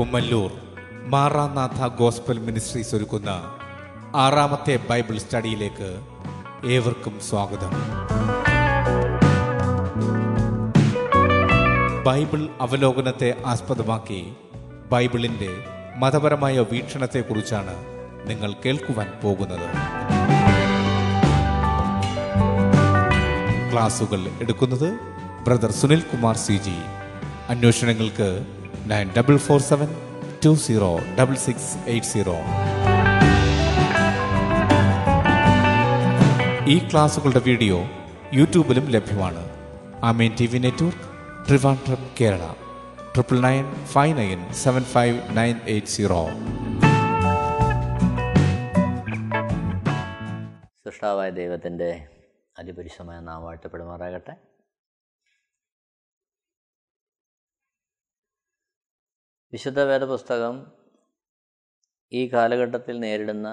Kummallur മരാനാഥാ gospel ministries ഒരുക്കുന്ന ആറാമത്തെ Bible സ്റ്റഡിയിലേക്ക് ഏവർക്കും സ്വാഗതം. ബൈബിൾ അവലോകനത്തെ ആസ്പദമാക്കി ബൈബിളിൻ്റെ മതപരമായ വീക്ഷണത്തെക്കുറിച്ചാണ് നിങ്ങൾ കേൾക്കുവാൻ പോകുന്നത്. ക്ലാസുകൾ എടുക്കുന്നത് brother Sunil Kumar C G. അന്വേഷണങ്ങൾക്ക് 9447206680. ഈ ക്ലാസുകളുടെ വീഡിയോ യൂട്യൂബിലും ലഭ്യമാണ്. Amen T V network, Trivandrum, Kerala. 9995975980. സൃഷ്ടാവായ ദൈവത്തിൻ്റെ അതിപരിശുദ്ധമായ നാമം വാഴ്ത്തപ്പെടുമാറാകട്ടെ. വിശുദ്ധ വേദപുസ്തകം ഈ കാലഘട്ടത്തിൽ നേരിടുന്ന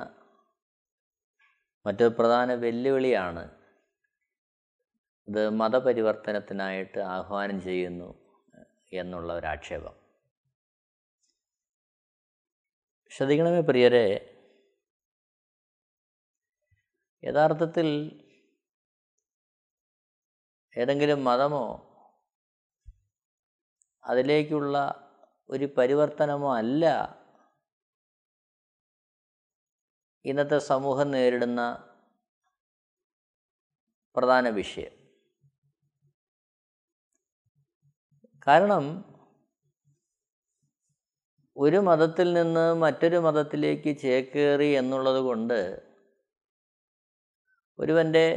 മറ്റൊരു പ്രധാന വെല്ലുവിളിയാണ്. ഇത് മതപരിവർത്തനത്തിനായിട്ട് ആഹ്വാനം ചെയ്യുന്നു എന്നുള്ള ഒരാക്ഷേപം. ശ്രദ്ധിക്കണമേ പ്രിയരെ, യഥാർത്ഥത്തിൽ ഏതെങ്കിലും മതമോ അതിലേക്കുള്ള ഒരു പരിവർത്തനമോ അല്ല ഇന്നത്തെ സമൂഹം നേരിടുന്ന പ്രധാന വിഷയം. കാരണം ഒരു മതത്തിൽ നിന്ന് മറ്റൊരു മതത്തിലേക്ക് ചേക്കേറി എന്നുള്ളത് കൊണ്ട് ഒരുവൻ്റെ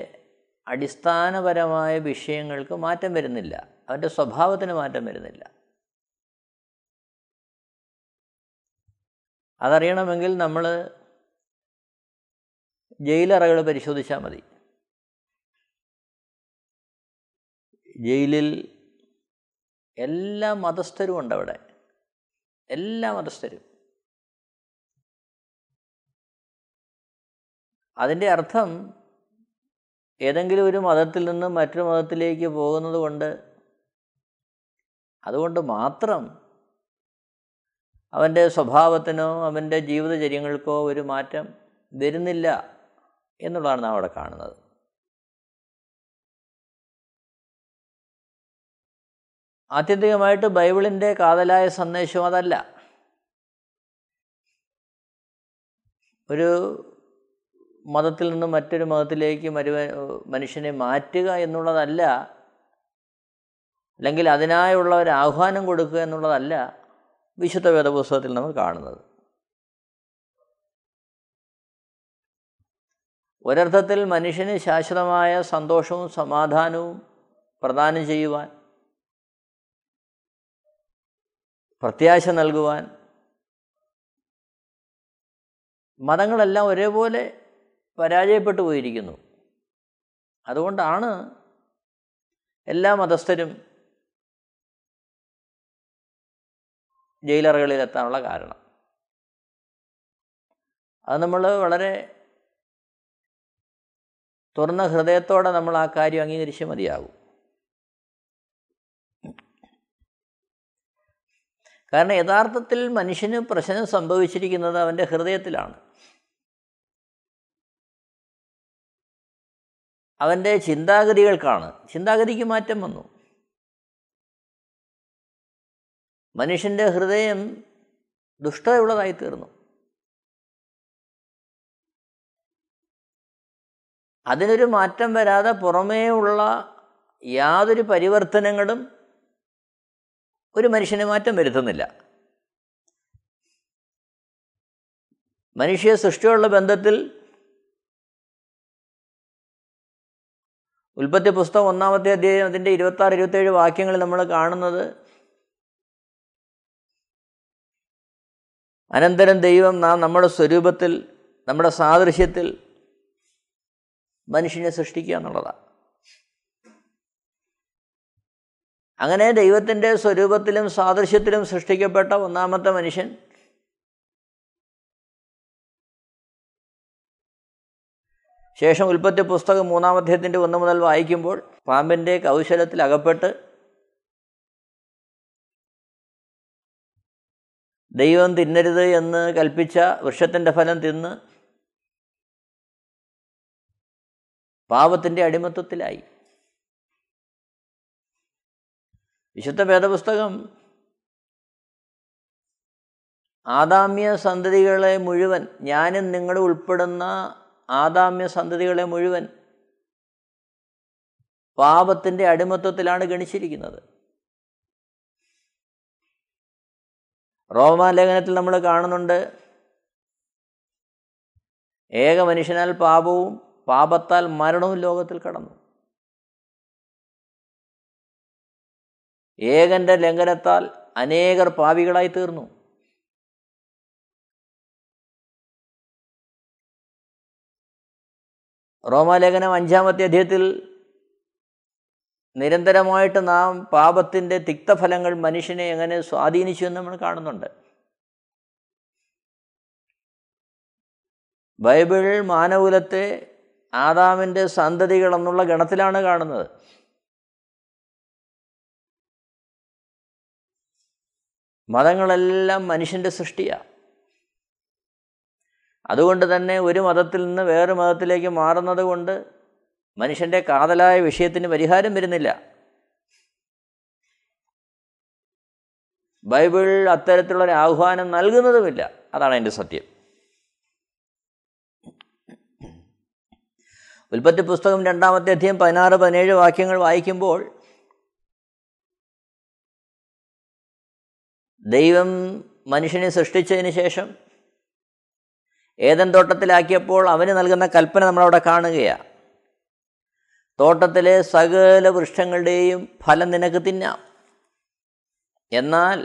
അടിസ്ഥാനപരമായ വിഷയങ്ങൾക്ക് മാറ്റം വരുന്നില്ല, അവൻ്റെ സ്വഭാവത്തിന് മാറ്റം വരുന്നില്ല. അതറിയണമെങ്കിൽ നമ്മൾ ജയിലറകൾ പരിശോധിച്ചാൽ മതി. ജയിലിൽ എല്ലാ മതസ്ഥരും ഉണ്ട്. അവിടെ എല്ലാ മതസ്ഥരും. അതിൻ്റെ അർത്ഥം ഏതെങ്കിലും ഒരു മതത്തിൽ നിന്ന് മറ്റൊരു മതത്തിലേക്ക് പോകുന്നത് കൊണ്ട് അതുകൊണ്ട് മാത്രം അവൻ്റെ സ്വഭാവത്തിനോ അവൻ്റെ ജീവിതചര്യങ്ങൾക്കോ ഒരു മാറ്റം വരുന്നില്ല എന്നുള്ളതാണ് നാം അവിടെ കാണുന്നത്. ആത്യന്തികമായിട്ട് ബൈബിളിൻ്റെ കാതലായ സന്ദേശം അതല്ല. ഒരു മതത്തിൽ നിന്ന് മറ്റൊരു മതത്തിലേക്ക് മനുഷ്യനെ മാറ്റുക എന്നുള്ളതല്ല, അല്ലെങ്കിൽ അതിനായുള്ള ഒരു ആഹ്വാനം കൊടുക്കുക എന്നുള്ളതല്ല വിശുദ്ധ വേദപുസ്തകത്തിൽ നമ്മൾ കാണുന്നത്. ഒരർത്ഥത്തിൽ മനുഷ്യന് ശാശ്വതമായ സന്തോഷവും സമാധാനവും പ്രദാനം ചെയ്യുവാൻ, പ്രത്യാശ നൽകുവാൻ മതങ്ങളെല്ലാം ഒരേപോലെ പരാജയപ്പെട്ടു പോയിരിക്കുന്നു. അതുകൊണ്ടാണ് എല്ലാ മതസ്ഥരും ജയിലറകളിലെത്താനുള്ള കാരണം. അത് നമ്മൾ വളരെ തുറന്ന ഹൃദയത്തോടെ നമ്മൾ ആ കാര്യം അംഗീകരിച്ച് മതിയാകും. കാരണം യഥാർത്ഥത്തിൽ മനുഷ്യന് പ്രശ്നം സംഭവിച്ചിരിക്കുന്നത് അവൻ്റെ ഹൃദയത്തിലാണ്, അവൻ്റെ ചിന്താഗതികൾക്കാണ്. ചിന്താഗതിക്ക് മാറ്റം വന്നു. മനുഷ്യൻ്റെ ഹൃദയം ദുഷ്ടതയുള്ളതായിത്തീർന്നു. അതിനൊരു മാറ്റം വരാതെ പുറമേ ഉള്ള യാതൊരു പരിവർത്തനങ്ങളും ഒരു മനുഷ്യന് മാറ്റം വരുത്തുന്നില്ല. മനുഷ്യ സൃഷ്ടിയുള്ള ബന്ധത്തിൽ ഉൽപ്പത്തി പുസ്തകം 1-ാമത്തെ അധ്യായം അതിൻ്റെ 26-27 വാക്യങ്ങളിൽ നമ്മൾ കാണുന്നത്, അനന്തരം ദൈവം നമ്മുടെ സ്വരൂപത്തിൽ, നമ്മുടെ സാദൃശ്യത്തിൽ മനുഷ്യനെ സൃഷ്ടിക്കുക എന്നുള്ളതാണ്. അങ്ങനെ ദൈവത്തിൻ്റെ സ്വരൂപത്തിലും സാദൃശ്യത്തിലും സൃഷ്ടിക്കപ്പെട്ട ഒന്നാമത്തെ മനുഷ്യൻ ശേഷം ഉൽപ്പത്തി പുസ്തകം 3-ാമത്തെ അധ്യായത്തിൻ്റെ 1 മുതൽ വായിക്കുമ്പോൾ പാമ്പിൻ്റെ കൗശലത്തിൽ അകപ്പെട്ട് ദൈവം തിന്നരുത് എന്ന് കൽപ്പിച്ച വൃക്ഷത്തിൻ്റെ ഫലം തിന്ന് പാപത്തിൻ്റെ അടിമത്വത്തിലായി. വിശുദ്ധ വേദപുസ്തകം ആദാമ്യ സന്തതികളെ മുഴുവൻ, ഞാനും നിങ്ങളും ഉൾപ്പെടുന്ന ആദാമ്യ സന്തതികളെ മുഴുവൻ പാപത്തിൻ്റെ അടിമത്വത്തിലാണ് ഗണിച്ചിരിക്കുന്നത്. റോമാലേഖനത്തിൽ നമ്മൾ കാണുന്നുണ്ട്, ഏക മനുഷ്യനാൽ പാപവും പാപത്താൽ മരണവും ലോകത്തിൽ കടന്നു. ഏകന്റെ ലംഘനത്താൽ അനേകർ പാപികളായി തീർന്നു. റോമാലേഖനം 5-ാമത്തെ അധ്യായത്തിൽ നിരന്തരമായിട്ട് നാം പാപത്തിൻ്റെ തിക്തഫലങ്ങൾ മനുഷ്യനെ എങ്ങനെ സ്വാധീനിച്ചു എന്ന് നമ്മൾ കാണുന്നുണ്ട്. ബൈബിൾ മാനവകുലത്തെ ആദാമിൻ്റെ സന്തതികൾ എന്നുള്ള ഗണത്തിലാണ് കാണുന്നത്. മതങ്ങളെല്ലാം മനുഷ്യൻ്റെ സൃഷ്ടിയാണ്. അതുകൊണ്ട് തന്നെ ഒരു മതത്തിൽ നിന്ന് വേറൊരു മതത്തിലേക്ക് മാറുന്നത് കൊണ്ട് മനുഷ്യൻ്റെ കാതലായ വിഷയത്തിന് പരിഹാരം വരുന്നില്ല. ബൈബിൾ അത്തരത്തിലുള്ളൊരു ആഹ്വാനം നൽകുന്നതുമില്ല. അതാണ് അതിൻ്റെ സത്യം. ഉൽപ്പത്തി പുസ്തകം 2-ാമത്തെ അധ്യായം 16-17 വാക്യങ്ങൾ വായിക്കുമ്പോൾ, ദൈവം മനുഷ്യനെ സൃഷ്ടിച്ചതിന് ശേഷം ഏദൻ തോട്ടത്തിലാക്കിയപ്പോൾ അവന് നൽകുന്ന കൽപ്പന നമ്മളവിടെ കാണുകയാണ്. തോട്ടത്തിലെ സകല വൃക്ഷങ്ങളുടെയും ഫലം നിനക്ക് തിന്നാം, എന്നാൽ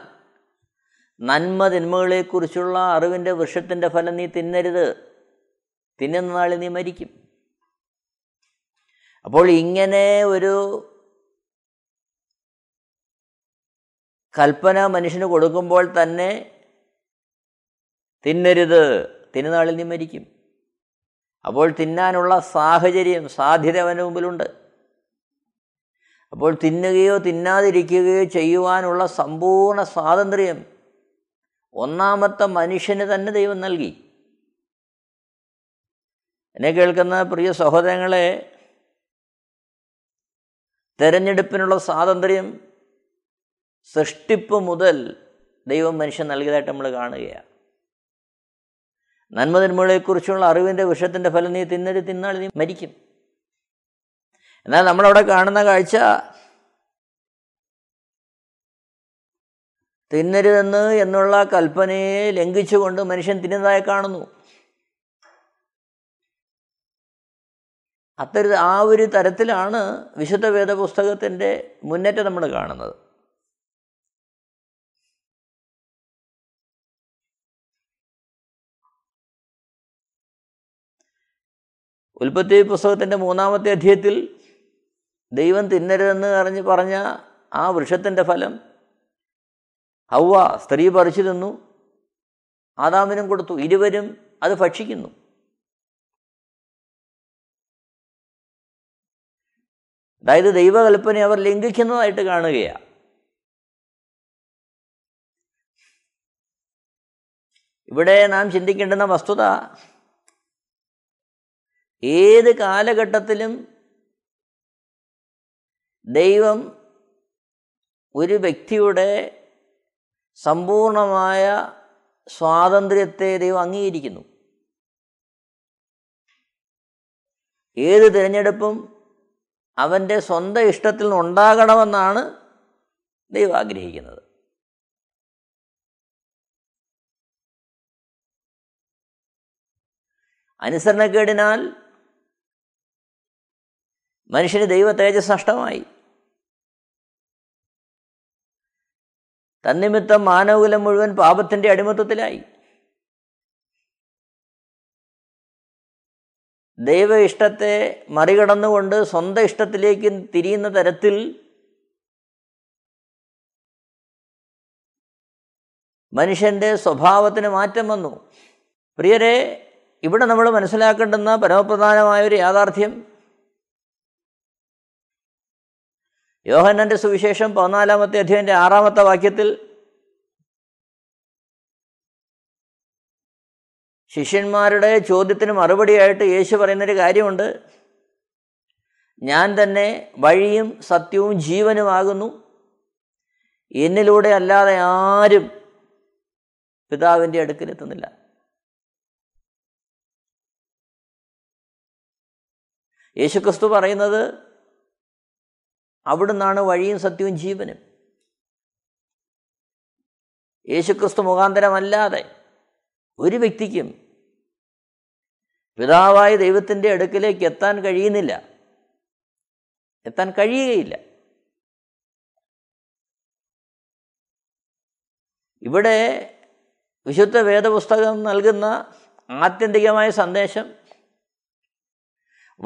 നന്മ തിന്മകളെക്കുറിച്ചുള്ള അറിവിൻ്റെ വൃക്ഷത്തിൻ്റെ ഫലം നീ തിന്നരുത്, തിന്നുന്ന നാളിൽ നീ മരിക്കും. അപ്പോൾ ഇങ്ങനെ ഒരു കൽപ്പന മനുഷ്യന് കൊടുക്കുമ്പോൾ തന്നെ തിന്നരുത്, തിന്നുന്നാളിൽ നീ മരിക്കും. അപ്പോൾ തിന്നാനുള്ള സാഹചര്യം, സാധ്യത അവൻ്റെ മുമ്പിലുണ്ട്. അപ്പോൾ തിന്നുകയോ തിന്നാതിരിക്കുകയോ ചെയ്യുവാനുള്ള സമ്പൂർണ്ണ സ്വാതന്ത്ര്യം ഒന്നാമത്തെ മനുഷ്യന് തന്നെ ദൈവം നൽകി. എന്നെ കേൾക്കുന്ന പ്രിയ സഹോദരങ്ങളെ, തിരഞ്ഞെടുപ്പിനുള്ള സ്വാതന്ത്ര്യം സൃഷ്ടിപ്പ് മുതൽ ദൈവം മനുഷ്യൻ നൽകിയതായിട്ട് നമ്മൾ കാണുകയാണ്. നന്മതിന്മകളെക്കുറിച്ചുള്ള അറിവിൻ്റെ വിഷയത്തിൻ്റെ ഫലം നീ തിന്നാൽ നീ മരിക്കും. എന്നാൽ നമ്മളവിടെ കാണുന്ന കാഴ്ച, തിന്നരുതെന്ന് എന്നുള്ള കൽപ്പനയെ ലംഘിച്ചുകൊണ്ട് മനുഷ്യൻ തിന്നതായി കാണുന്നു. ആ ഒരു തരത്തിലാണ് വിശുദ്ധ വേദപുസ്തകത്തിൻ്റെ മുന്നേറ്റം നമ്മൾ കാണുന്നത്. ഉൽപ്പത്തി പുസ്തകത്തിൻ്റെ 3-ാമത്തെ അധ്യായത്തിൽ ദൈവം തിന്നരുതെന്ന് പറഞ്ഞ ആ വൃക്ഷത്തിൻ്റെ ഫലം ഹവ്വ സ്ത്രീ പറിച്ചു തിന്നു, ആദാമിനും കൊടുത്തു. ഇരുവരും അത് ഭക്ഷിക്കുന്നു. അതായത് ദൈവകൽപ്പന അവർ ലംഘിക്കുന്നതായിട്ട് കാണുകയാണ്. ഇവിടെ നാം ചിന്തിക്കേണ്ടുന്ന വസ്തുത, ഏത് കാലഘട്ടത്തിലും ദൈവം ഒരു വ്യക്തിയുടെ സമ്പൂർണമായ സ്വാതന്ത്ര്യത്തെ ദൈവം അംഗീകരിക്കുന്നു. ഏത് തിരഞ്ഞെടുപ്പും അവൻ്റെ സ്വന്തം ഇഷ്ടത്തിൽ നിന്നുണ്ടാകണമെന്നാണ് ദൈവം ആഗ്രഹിക്കുന്നത്. അനുസരണക്കേടിനാൽ മനുഷ്യന് ദൈവ തേജസ് നഷ്ടമായി. തന്നിമിത്തം മാനവകുലം മുഴുവൻ പാപത്തിൻ്റെ അടിമത്വത്തിലായി. ദൈവ ഇഷ്ടത്തെ മറികടന്നുകൊണ്ട് സ്വന്തം ഇഷ്ടത്തിലേക്ക് തിരിയുന്ന തരത്തിൽ മനുഷ്യൻ്റെ സ്വഭാവത്തിന് മാറ്റം വന്നു. പ്രിയരെ, ഇവിടെ നമ്മൾ മനസ്സിലാക്കേണ്ടുന്ന പരമപ്രധാനമായൊരു യാഥാർത്ഥ്യം, യോഹന്നന്റെ സുവിശേഷം 14-ാമത്തെ അധ്യായത്തിൻ്റെ 6-ാമത്തെ വാക്യത്തിൽ ശിഷ്യന്മാരുടെ ചോദ്യത്തിന് മറുപടിയായിട്ട് യേശു പറയുന്നൊരു കാര്യമുണ്ട്, ഞാൻ തന്നെ വഴിയും സത്യവും ജീവനുമാകുന്നു, എന്നിലൂടെ അല്ലാതെ ആരും പിതാവിൻ്റെ അടുക്കിലെത്തുന്നില്ല. യേശുക്രിസ്തു പറയുന്നത് അവിടുന്നാണ് വഴിയും സത്യവും ജീവനും. യേശുക്രിസ്തു മുഖാന്തരമല്ലാതെ ഒരു വ്യക്തിക്കും പിതാവായ ദൈവത്തിൻ്റെ അടുക്കിലേക്ക് എത്താൻ കഴിയുന്നില്ല, എത്താൻ കഴിയുകയില്ല. ഇവിടെ വിശുദ്ധ വേദപുസ്തകം നൽകുന്ന ആത്യന്തികമായ സന്ദേശം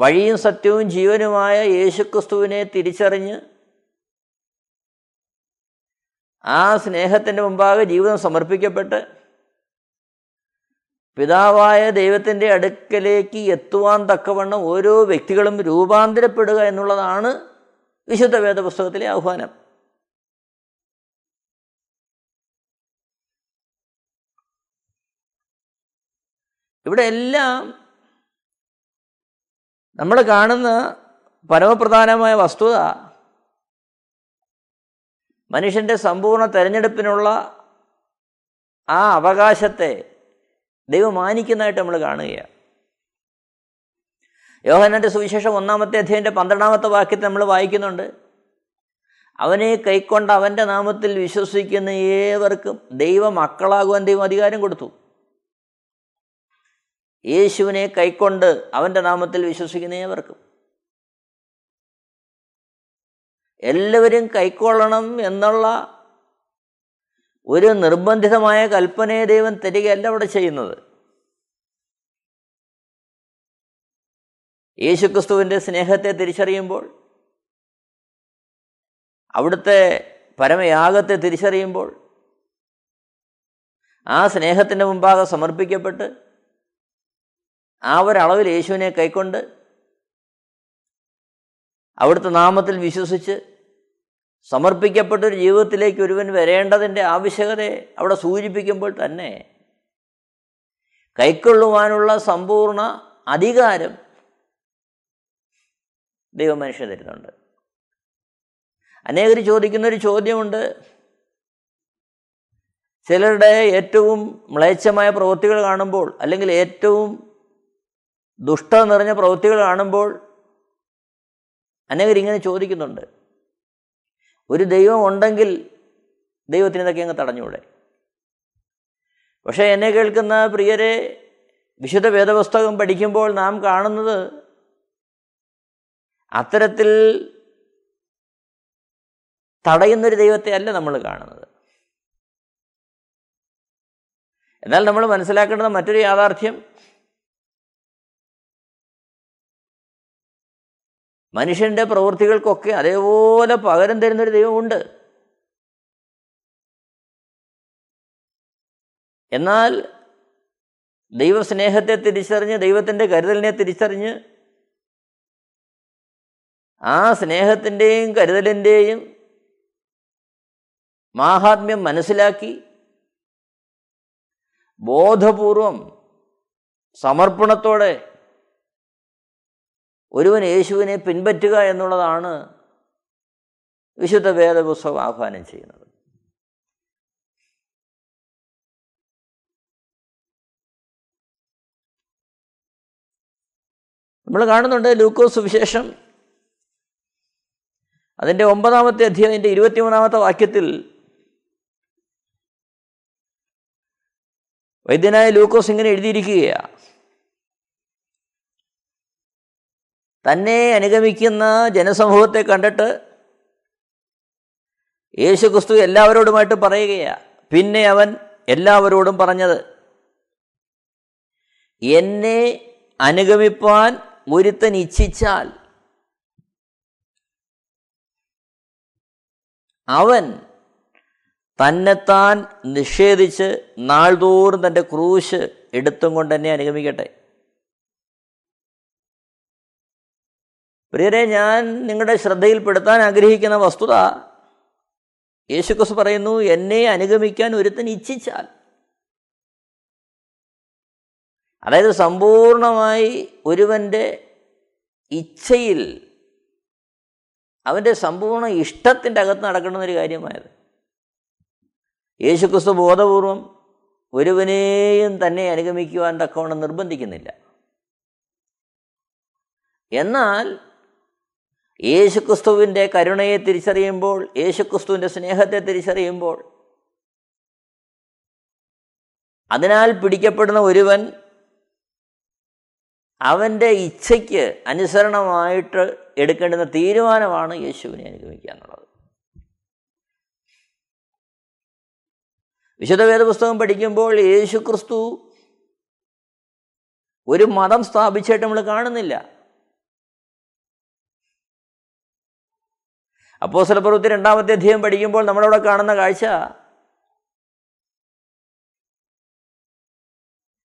വഴിയും സത്യവും ജീവനുമായ യേശുക്രിസ്തുവിനെ തിരിച്ചറിഞ്ഞ് ആ സ്നേഹത്തിൻ്റെ മുമ്പാകെ ജീവിതം സമർപ്പിക്കപ്പെട്ട് പിതാവായ ദൈവത്തിൻ്റെ അടുക്കലേക്ക് എത്തുവാൻ തക്കവണ്ണം ഓരോ വ്യക്തികളും രൂപാന്തരപ്പെടുക എന്നുള്ളതാണ് വിശുദ്ധ വേദപുസ്തകത്തിലെ ആഹ്വാനം. ഇവിടെ എല്ലാം നമ്മൾ കാണുന്ന പരമപ്രധാനമായ വസ്തുത മനുഷ്യൻ്റെ സമ്പൂർണ്ണ തെരഞ്ഞെടുപ്പിനുള്ള ആ അവകാശത്തെ ദൈവം മാനിക്കുന്നതായിട്ട് നമ്മൾ കാണുകയാണ്. യോഹന്നന്റെ സുവിശേഷം 1-ാമത്തെ അധ്യായത്തിൻ്റെ 12-ാമത്തെ വാക്യത്തിൽ നമ്മൾ വായിക്കുന്നുണ്ട്, അവനെ കൈക്കൊണ്ട് അവൻ്റെ നാമത്തിൽ വിശ്വസിക്കുന്ന ഏവർക്കും ദൈവമക്കളാകുവാൻ ദൈവം അധികാരം കൊടുത്തു. യേശുവിനെ കൈക്കൊണ്ട് അവൻ്റെ നാമത്തിൽ വിശ്വസിക്കുന്ന ഏവർക്കും, എല്ലാവരും കൈക്കൊള്ളണം എന്നുള്ള ഒരു നിർബന്ധിതമായ കൽപ്പനയെ ദൈവം തരികയല്ല അവിടെ ചെയ്യുന്നത്. യേശുക്രിസ്തുവിൻ്റെ സ്നേഹത്തെ തിരിച്ചറിയുമ്പോൾ, അവിടുത്തെ പരമയാഗത്തെ തിരിച്ചറിയുമ്പോൾ, ആ സ്നേഹത്തിൻ്റെ മുമ്പാകെ സമർപ്പിക്കപ്പെട്ട് ആ ഒരളവിൽ യേശുവിനെ കൈക്കൊണ്ട് അവിടുത്തെ നാമത്തിൽ വിശ്വസിച്ച് സമർപ്പിക്കപ്പെട്ടൊരു ജീവിതത്തിലേക്ക് ഒരുവൻ വരേണ്ടതിൻ്റെ ആവശ്യകതയെ അവിടെ സൂചിപ്പിക്കുമ്പോൾ തന്നെ കൈക്കൊള്ളുവാനുള്ള സമ്പൂർണ്ണ അധികാരം ദൈവം മനുഷ്യന് തരുന്നുണ്ട്. അനേകർ ചോദിക്കുന്നൊരു ചോദ്യമുണ്ട്. ചിലരുടെ ഏറ്റവും മ്ലേച്ഛമായ പ്രവൃത്തികൾ കാണുമ്പോൾ, അല്ലെങ്കിൽ ഏറ്റവും ദുഷ്ടത നിറഞ്ഞ പ്രവൃത്തികൾ കാണുമ്പോൾ അനേകരിങ്ങനെ ചോദിക്കുന്നുണ്ട്, ഒരു ദൈവം ഉണ്ടെങ്കിൽ ദൈവത്തിന് ഇതൊക്കെ അങ്ങ് തടഞ്ഞൂടെ? പക്ഷേ എന്നെ കേൾക്കുന്ന പ്രിയരെ, വിശുദ്ധ വേദപുസ്തകം പഠിക്കുമ്പോൾ നാം കാണുന്നത് അത്തരത്തിൽ തടയുന്നൊരു ദൈവത്തെ അല്ല നമ്മൾ കാണുന്നത്. എന്നാൽ നമ്മൾ മനസ്സിലാക്കേണ്ട മറ്റൊരു യാഥാർത്ഥ്യം, മനുഷ്യൻ്റെ പ്രവൃത്തികൾക്കൊക്കെ അതേപോലെ പകരം തരുന്നൊരു ദൈവമുണ്ട്. എന്നാൽ ദൈവസ്നേഹത്തെ തിരിച്ചറിഞ്ഞ്, ദൈവത്തിൻ്റെ കരുതലിനെ തിരിച്ചറിഞ്ഞ്, ആ സ്നേഹത്തിൻ്റെയും കരുതലിൻ്റെയും മാഹാത്മ്യം മനസ്സിലാക്കി ബോധപൂർവം സമർപ്പണത്തോടെ ഒരുവൻ യേശുവിനെ പിൻപറ്റുക എന്നുള്ളതാണ് വിശുദ്ധ വേദപുസ്തകം ആഹ്വാനം ചെയ്യുന്നത്. നമ്മൾ കാണുന്നുണ്ട് ലൂക്കോസ് സുവിശേഷം അതിൻ്റെ 9-ാമത്തെ അധ്യായത്തിൻ്റെ 23-ാമത്തെ വാക്യത്തിൽ വൈദ്യനായ ലൂക്കോസ് ഇങ്ങനെ എഴുതിയിരിക്കുകയാണ്, തന്നെ അനുഗമിക്കുന്ന ജനസമൂഹത്തെ കണ്ടിട്ട് യേശുക്രിസ്തു എല്ലാവരോടുമായിട്ട് പറയുകയാണ്, പിന്നെ അവൻ എല്ലാവരോടും പറഞ്ഞത്, എന്നെ അനുഗമിപ്പാൻ ഒരുത്തൻ ഇച്ഛിച്ചാൽ അവൻ തന്നെത്താൻ നിഷേധിച്ച് നാൾതോറും തൻ്റെ ക്രൂശ് എടുത്തും കൊണ്ട് എന്നെ അനുഗമിക്കട്ടെ. പ്രിയരെ, ഞാൻ നിങ്ങളുടെ ശ്രദ്ധയിൽപ്പെടുത്താൻ ആഗ്രഹിക്കുന്ന വസ്തുത, യേശുക്രിസ്തു പറയുന്നു, എന്നെ അനുഗമിക്കാൻ ഒരുത്തൻ ഇച്ഛിച്ചാൽ. അതായത് സമ്പൂർണമായി ഒരുവൻ്റെ ഇച്ഛയിൽ, അവൻ്റെ സമ്പൂർണ്ണ ഇഷ്ടത്തിൻ്റെ അകത്ത് നടക്കണമെന്നൊരു കാര്യമായത്. യേശുക്രിസ്തു ബോധപൂർവം ഒരുവനെയും തന്നെ അനുഗമിക്കുവാൻ തക്കവണ്ണം നിർബന്ധിക്കുന്നില്ല. എന്നാൽ യേശുക്രിസ്തുവിൻ്റെ കരുണയെ തിരിച്ചറിയുമ്പോൾ, യേശുക്രിസ്തുവിൻ്റെ സ്നേഹത്തെ തിരിച്ചറിയുമ്പോൾ, അതിനാൽ പിടിക്കപ്പെടുന്ന ഒരുവൻ അവൻ്റെ ഇച്ഛയ്ക്ക് അനുസരണമായിട്ട് എടുക്കേണ്ടുന്ന തീരുമാനമാണ് യേശുവിനെ അനുഗമിക്കുക എന്നുള്ളത്. വിശുദ്ധ വേദപുസ്തകം പഠിക്കുമ്പോൾ യേശുക്രിസ്തു ഒരു മതം സ്ഥാപിച്ചായിട്ട് നമ്മൾ കാണുന്നില്ല. അപ്പോസ്തലപ്രവൃത്തി 2-ാം അധ്യായം പഠിക്കുമ്പോൾ നമ്മളവിടെ കാണുന്ന കാഴ്ച,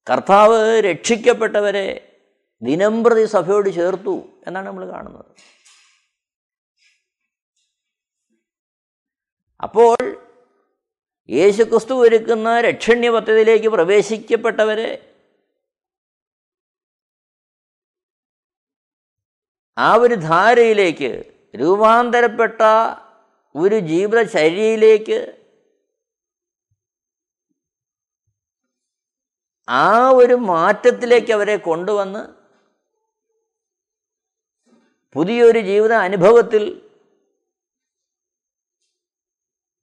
കർത്താവ് രക്ഷിക്കപ്പെട്ടവരെ ദിനംപ്രതി സഭയോട് ചേർത്തു എന്നാണ് നമ്മൾ കാണുന്നത്. അപ്പോൾ യേശുക്രിസ്തു ഒരുക്കുന്ന രക്ഷണ്യ പദ്ധതിയിലേക്ക് പ്രവേശിക്കപ്പെട്ടവരെ ആ ഒരു ധാരയിലേക്ക്, രൂപാന്തരപ്പെട്ട ഒരു ജീവിതചര്യയിലേക്ക്, ആ ഒരു മാറ്റത്തിലേക്ക് അവരെ കൊണ്ടുവന്ന് പുതിയൊരു ജീവിത അനുഭവത്തിൽ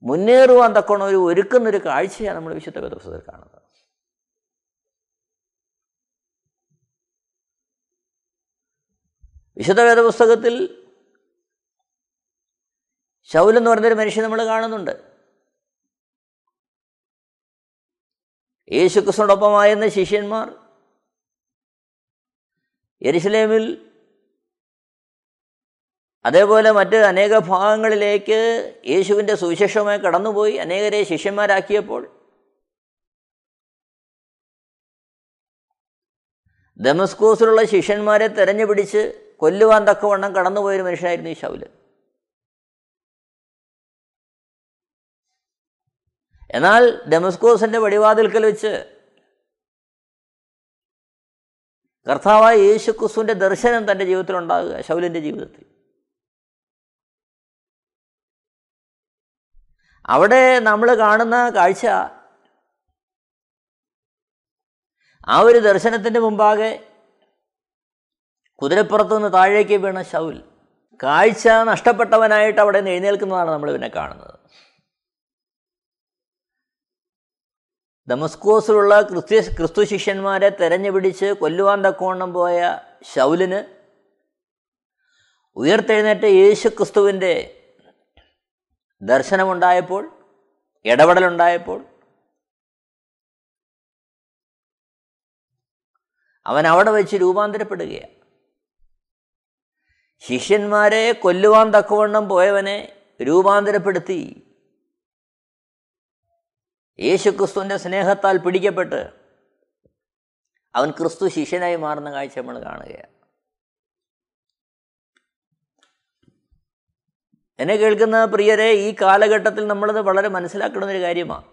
മുന്നേറുവാൻ തക്കോണം ഒരു ഒരുക്കുന്നൊരു കാഴ്ചയാണ് നമ്മൾ വിശുദ്ധ വേദപുസ്തകത്തിൽ കാണുന്നത്. വിശുദ്ധ വേദപുസ്തകത്തിൽ ശൗൽ എന്ന് പറഞ്ഞൊരു മനുഷ്യൻ നമ്മൾ കാണുന്നുണ്ട്. യേശുക്രിസ്തുവിനോടൊപ്പമായിരുന്ന ശിഷ്യന്മാർ യെരുശലേമിൽ, അതേപോലെ മറ്റ് അനേക ഭാഗങ്ങളിലേക്ക് യേശുവിൻ്റെ സുവിശേഷവുമായി കടന്നുപോയി അനേകരെ ശിഷ്യന്മാരാക്കിയപ്പോൾ ദമസ്കൂസിലുള്ള ശിഷ്യന്മാരെ തെരഞ്ഞുപിടിച്ച് കൊല്ലുവാൻ തക്കവണ്ണം കടന്നുപോയൊരു മനുഷ്യനായിരുന്നു ഈ ശൗൽ. എന്നാൽ ദമസ്കൂസിൻ്റെ പടിവാതിൽക്കൽ വെച്ച് കർത്താവായ യേശുക്രിസ്തുവിൻ്റെ ദർശനം തൻ്റെ ജീവിതത്തിലുണ്ടാകുക, ശൗലിൻ്റെ ജീവിതത്തിൽ. അവിടെ നമ്മൾ കാണുന്ന കാഴ്ച, ആ ഒരു ദർശനത്തിൻ്റെ മുമ്പാകെ കുതിരപ്പുറത്തു നിന്ന് താഴേക്ക് വീണ ശൗൽ കാഴ്ച നഷ്ടപ്പെട്ടവനായിട്ട് അവിടെ നിന്ന് എഴുന്നേൽക്കുന്നതാണ് നമ്മൾ പിന്നെ കാണുന്നത്. ദമസ്കൂസിലുള്ള ക്രിസ്തു ശിഷ്യന്മാരെ തെരഞ്ഞുപിടിച്ച് കൊല്ലുവാൻ തക്കോണം പോയ ശൗലിന് ഉയർത്തെഴുന്നേറ്റ യേശു ക്രിസ്തുവിൻ്റെ ദർശനമുണ്ടായപ്പോൾ, ഇടപെടലുണ്ടായപ്പോൾ, അവൻ അവിടെ വെച്ച് രൂപാന്തരപ്പെടുകയാണ്. ശിഷ്യന്മാരെ കൊല്ലുവാൻ തക്കവണ്ണം പോയവനെ രൂപാന്തരപ്പെടുത്തി യേശുക്രിസ്തുവിൻ്റെ സ്നേഹത്താൽ പിടിക്കപ്പെട്ട് അവൻ ക്രിസ്തു ശിഷ്യനായി മാറുന്ന കാഴ്ച നമ്മൾ കാണുകയാണ്. എന്നെ കേൾക്കുന്ന പ്രിയരെ, ഈ കാലഘട്ടത്തിൽ നമ്മളത് വളരെ മനസ്സിലാക്കണമെന്നൊരു കാര്യമാണ്.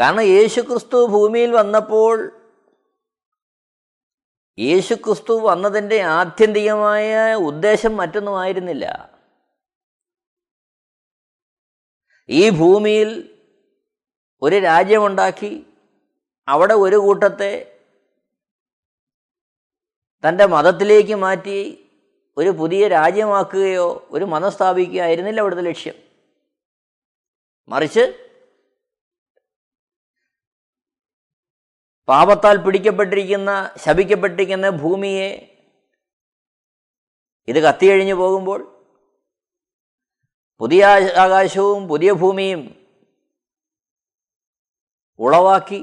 കാരണം യേശുക്രിസ്തു ഭൂമിയിൽ വന്നപ്പോൾ, യേശുക്രിസ്തു വന്നതിൻ്റെ ആത്യന്തികമായ ഉദ്ദേശം മറ്റൊന്നുമായിരുന്നില്ല. ഈ ഭൂമിയിൽ ഒരു രാജ്യമുണ്ടാക്കി അവിടെ ഒരു കൂട്ടത്തെ തൻ്റെ മതത്തിലേക്ക് മാറ്റി ഒരു പുതിയ രാജ്യമാക്കുകയോ ഒരു മതം സ്ഥാപിക്കുകയോ ആയിരുന്നില്ല അവിടുത്തെ ലക്ഷ്യം. മറിച്ച് പാപത്താൽ പിടിക്കപ്പെട്ടിരിക്കുന്ന, ശപിക്കപ്പെട്ടിരിക്കുന്ന ഭൂമിയെ ഇത് കത്തിക്കഴിഞ്ഞു പോകുമ്പോൾ പുതിയ ആകാശവും പുതിയ ഭൂമിയും ഉളവാക്കി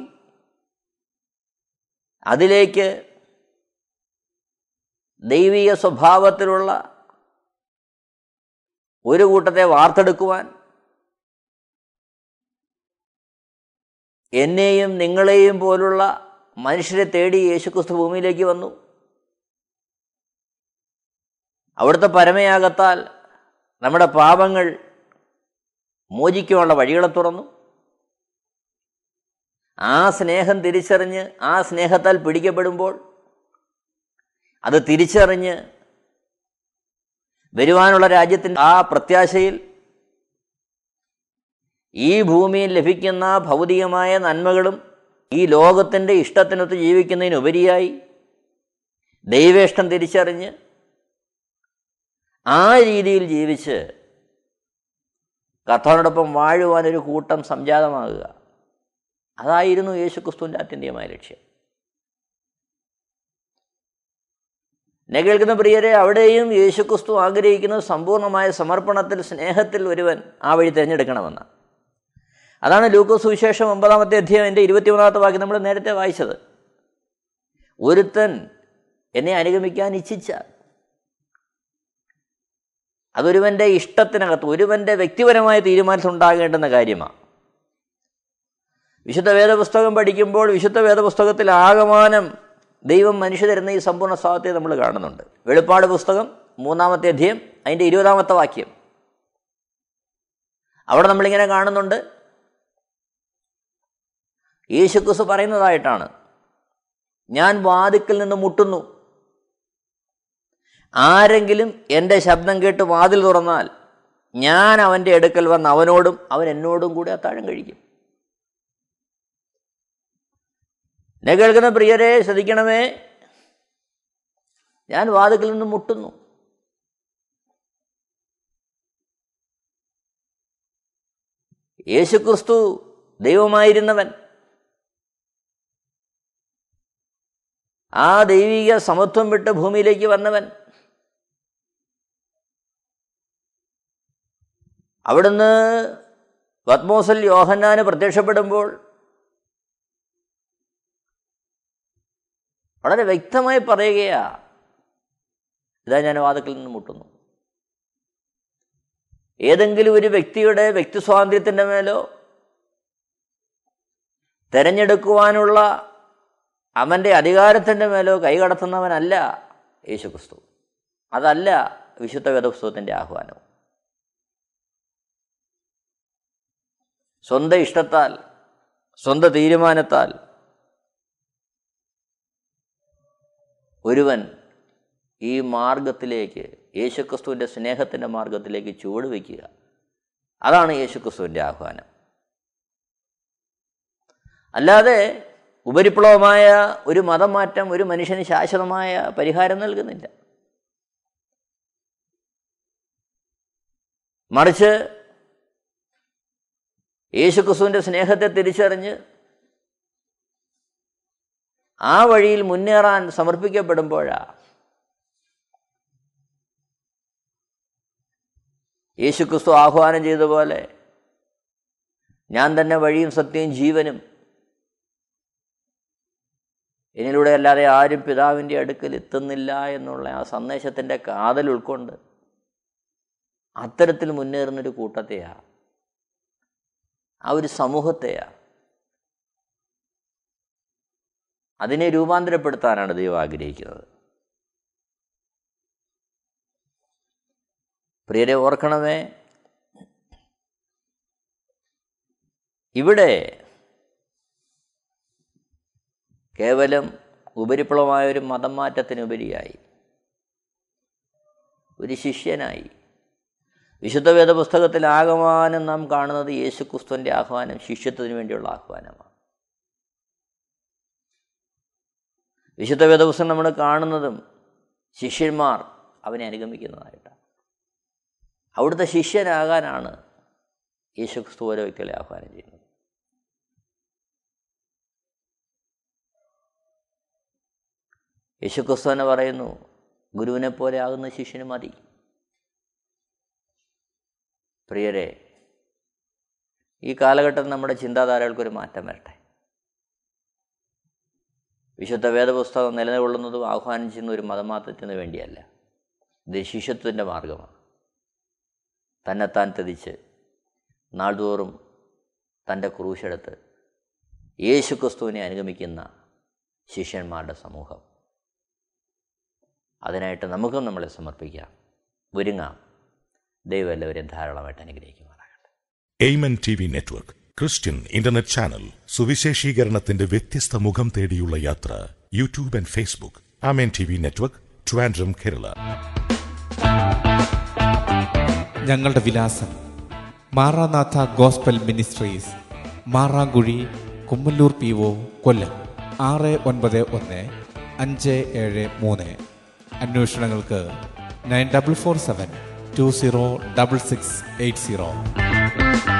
അതിലേക്ക് ദൈവീക സ്വഭാവത്തിലുള്ള ഒരു കൂട്ടത്തെ വാർത്തെടുക്കുവാൻ, എന്നെയും നിങ്ങളെയും പോലുള്ള മനുഷ്യരെ തേടി യേശുക്രിസ്തു ഭൂമിയിലേക്ക് വന്നു. അവിടുത്തെ പരമയാഗത്താൽ നമ്മുടെ പാപങ്ങൾ മോചിക്കുവാനുള്ള വഴികളെ തുറന്നു. ആ സ്നേഹം തിരിച്ചറിഞ്ഞ് ആ സ്നേഹത്താൽ പിടിക്കപ്പെടുമ്പോൾ അത് തിരിച്ചറിഞ്ഞ് വരുവാനുള്ള രാജ്യത്തിൻ്റെ ആ പ്രത്യാശയിൽ ഈ ഭൂമിയിൽ ലഭിക്കുന്ന ഭൗതികമായ നന്മകളും ഈ ലോകത്തിൻ്റെ ഇഷ്ടത്തിനൊത്ത് ജീവിക്കുന്നതിനുപരിയായി ദൈവേഷ്ടം തിരിച്ചറിഞ്ഞ് ആ രീതിയിൽ ജീവിച്ച് കർത്താവിനോടൊപ്പം വാഴുവാനൊരു കൂട്ടം സംജാതമാകുക, അതായിരുന്നു യേശുക്രിസ്തുവിൻ്റെ ആത്യന്തികമായ ലക്ഷ്യം. എന്നെ കേൾക്കുന്ന പ്രിയരെ, അവിടെയും യേശുക്രിസ്തു ആഗ്രഹിക്കുന്നത് സമ്പൂർണ്ണമായ സമർപ്പണത്തിൽ സ്നേഹത്തിൽ ഒരുവൻ ആ വഴി തിരഞ്ഞെടുക്കണമെന്നാണ്. അതാണ് ലൂക്കോസ് സുവിശേഷം 9-ാം അധ്യായം 23-ാമത്തെ വാക്യം നമ്മൾ നേരത്തെ വായിച്ചത്. ഒരുത്തൻ എന്നെ അനുഗമിക്കാൻ ഇച്ഛിച്ചാൽ, അതൊരുവൻ്റെ ഇഷ്ടത്തിനകത്ത് ഒരുവൻ്റെ വ്യക്തിപരമായ തീരുമാനത്തിലുണ്ടാകേണ്ടുന്ന കാര്യമാണ്. വിശുദ്ധ വേദപുസ്തകം പഠിക്കുമ്പോൾ വിശുദ്ധ വേദപുസ്തകത്തിൽ ആകമാനം ദൈവം മനുഷ്യ തരുന്ന ഈ സമ്പൂർണ്ണ സ്വഭാവത്തെ നമ്മൾ കാണുന്നുണ്ട്. വെളിപാട് പുസ്തകം 3-ാം അധ്യായം 20-ാമത്തെ വാക്യം അവിടെ നമ്മളിങ്ങനെ കാണുന്നുണ്ട്. യേശുക്രിസ്തു പറയുന്നതായിട്ടാണ്, ഞാൻ വാതിൽക്കൽ നിന്ന് മുട്ടുന്നു, ആരെങ്കിലും എൻ്റെ ശബ്ദം കേട്ട് വാതിൽ തുറന്നാൽ ഞാൻ അവൻ്റെ അടുക്കൽ വന്ന് അവനോടും അവൻ എന്നോടും കൂടെ അത്താഴം കഴിക്കും. എന്നെ കേൾക്കുന്ന പ്രിയരെ ശ്രദ്ധിക്കണമേ, ഞാൻ വാതിൽക്കൽ നിന്ന് മുട്ടുന്നു. യേശുക്രിസ്തു ദൈവമായിരുന്നവൻ, ആ ദൈവിക സമത്വം വിട്ട് ഭൂമിയിലേക്ക് വന്നവൻ, അവിടുന്ന് പത്മോസിൽ യോഹന്നാന് പ്രത്യക്ഷപ്പെടുമ്പോൾ വളരെ വ്യക്തമായി പറയുകയാ, ഇതാ ഞാൻ വാതിൽക്കൽ നിന്ന് മുട്ടുന്നു. ഏതെങ്കിലും ഒരു വ്യക്തിയുടെ വ്യക്തി സ്വാതന്ത്ര്യത്തിൻ്റെ മേലോ തെരഞ്ഞെടുക്കുവാനുള്ള അവൻ്റെ അധികാരത്തിൻ്റെ മേലോ കൈകടത്തുന്നവനല്ല യേശുക്രിസ്തു. അതല്ല വിശുദ്ധ വേദപുസ്തകത്തിൻ്റെ ആഹ്വാനം. സ്വന്തം ഇഷ്ടത്താൽ സ്വന്തം തീരുമാനത്താൽ ഒരുവൻ ഈ മാർഗത്തിലേക്ക്, യേശുക്രിസ്തുവിൻ്റെ സ്നേഹത്തിൻ്റെ മാർഗത്തിലേക്ക് ചുവടുവെക്കുക, അതാണ് യേശുക്രിസ്തുവിൻ്റെ ആഹ്വാനം. അല്ലാതെ ഉപരിപ്ലവമായ ഒരു മതമാറ്റം ഒരു മനുഷ്യന് ശാശ്വതമായ പരിഹാരം നൽകുന്നില്ല. മറിച്ച് യേശുക്രിസ്തുവിൻ്റെ സ്നേഹത്തെ തിരിച്ചറിഞ്ഞ് ആ വഴിയിൽ മുന്നേറാൻ സമർപ്പിക്കപ്പെടുമ്പോഴാണ് യേശുക്രിസ്തു ആഹ്വാനം ചെയ്തതുപോലെ ഞാൻ തന്നെ വഴിയും സത്യവും ജീവനും, എന്നിലൂടെ അല്ലാതെ ആരും പിതാവിൻ്റെ അടുക്കൽ എത്തുന്നില്ല എന്നുള്ള ആ സന്ദേശത്തിൻ്റെ കാതൽ ഉൾക്കൊണ്ട് അത്തരത്തിൽ മുന്നേറുന്നൊരു കൂട്ടത്തെയാണ്, ആ ഒരു സമൂഹത്തെയാണ്, അതിനെ രൂപാന്തരപ്പെടുത്താനാണ് ദൈവം ആഗ്രഹിക്കുന്നത്. പ്രിയരെ ഓർക്കണമേ, ഇവിടെ കേവലം ഉപരിപ്ലവമായ ഒരു മതം മാറ്റത്തിനുപരിയായി ഒരു ശിഷ്യനായി വിശുദ്ധ വേദപുസ്തകത്തിൽ ആകമാനം നാം കാണുന്നത് യേശുക്രിസ്തുവിൻ്റെ ആഹ്വാനം ശിഷ്യത്വത്തിന് വേണ്ടിയുള്ള ആഹ്വാനമാണ്. വിശുദ്ധ വേദപുസ്തകം നമ്മൾ കാണുന്നതും ശിഷ്യന്മാർ അവനെ അനുഗമിക്കുന്നതായിട്ടാണ്. അവിടുത്തെ ശിഷ്യനാകാനാണ് യേശുക്രിസ്തു ഓരോ വ്യക്തികളെ ആഹ്വാനം ചെയ്യുന്നത്. യേശുക്രിസ്തു തന്നെ പറയുന്നു, ഗുരുവിനെ പോലെ ആകുന്ന ശിഷ്യന് മതി. പ്രിയരെ, ഈ കാലഘട്ടത്തിൽ നമ്മുടെ ചിന്താധാരകൾക്കൊരു മാറ്റം വരട്ടെ. വിശുദ്ധ വേദപുസ്തകം നിലകൊള്ളുന്നതും ആഹ്വാനം ചെയ്യുന്ന ഒരു മതമാറ്റത്തിന് വേണ്ടിയല്ല, ഇത് ശിഷ്യത്വത്തിൻ്റെ മാർഗമാണ്. തന്നെത്താൻ ത്യജിച്ച് നാൾതോറും തൻ്റെ ക്രൂശെടുത്ത് യേശുക്രിസ്തുവിനെ അനുഗമിക്കുന്ന ശിഷ്യന്മാരുടെ സമൂഹം, അതിനായിട്ട് നമുക്കും നമ്മളെ സമർപ്പിക്കാം, ഒരുങ്ങാം. ദൈവം എല്ലാവരെയും ധാരാളമായിട്ട് അനുഗ്രഹിക്കുമാറാകട്ടെ. Amen T V network Christian internet channel സുവിശേഷീകരണത്തിന്റെ വ്യത്യസ്ത മുഖം തേടിയുള്ള യാത്ര. YouTube and Facebook. Amen TV network, Trivandrum, Kerala. ഞങ്ങളുടെ വിലാസം: Maranatha gospel ministries, Marankuzhi, Kummallur PO, Kollam 691573. അന്വേഷണങ്ങൾക്ക് 9447206680.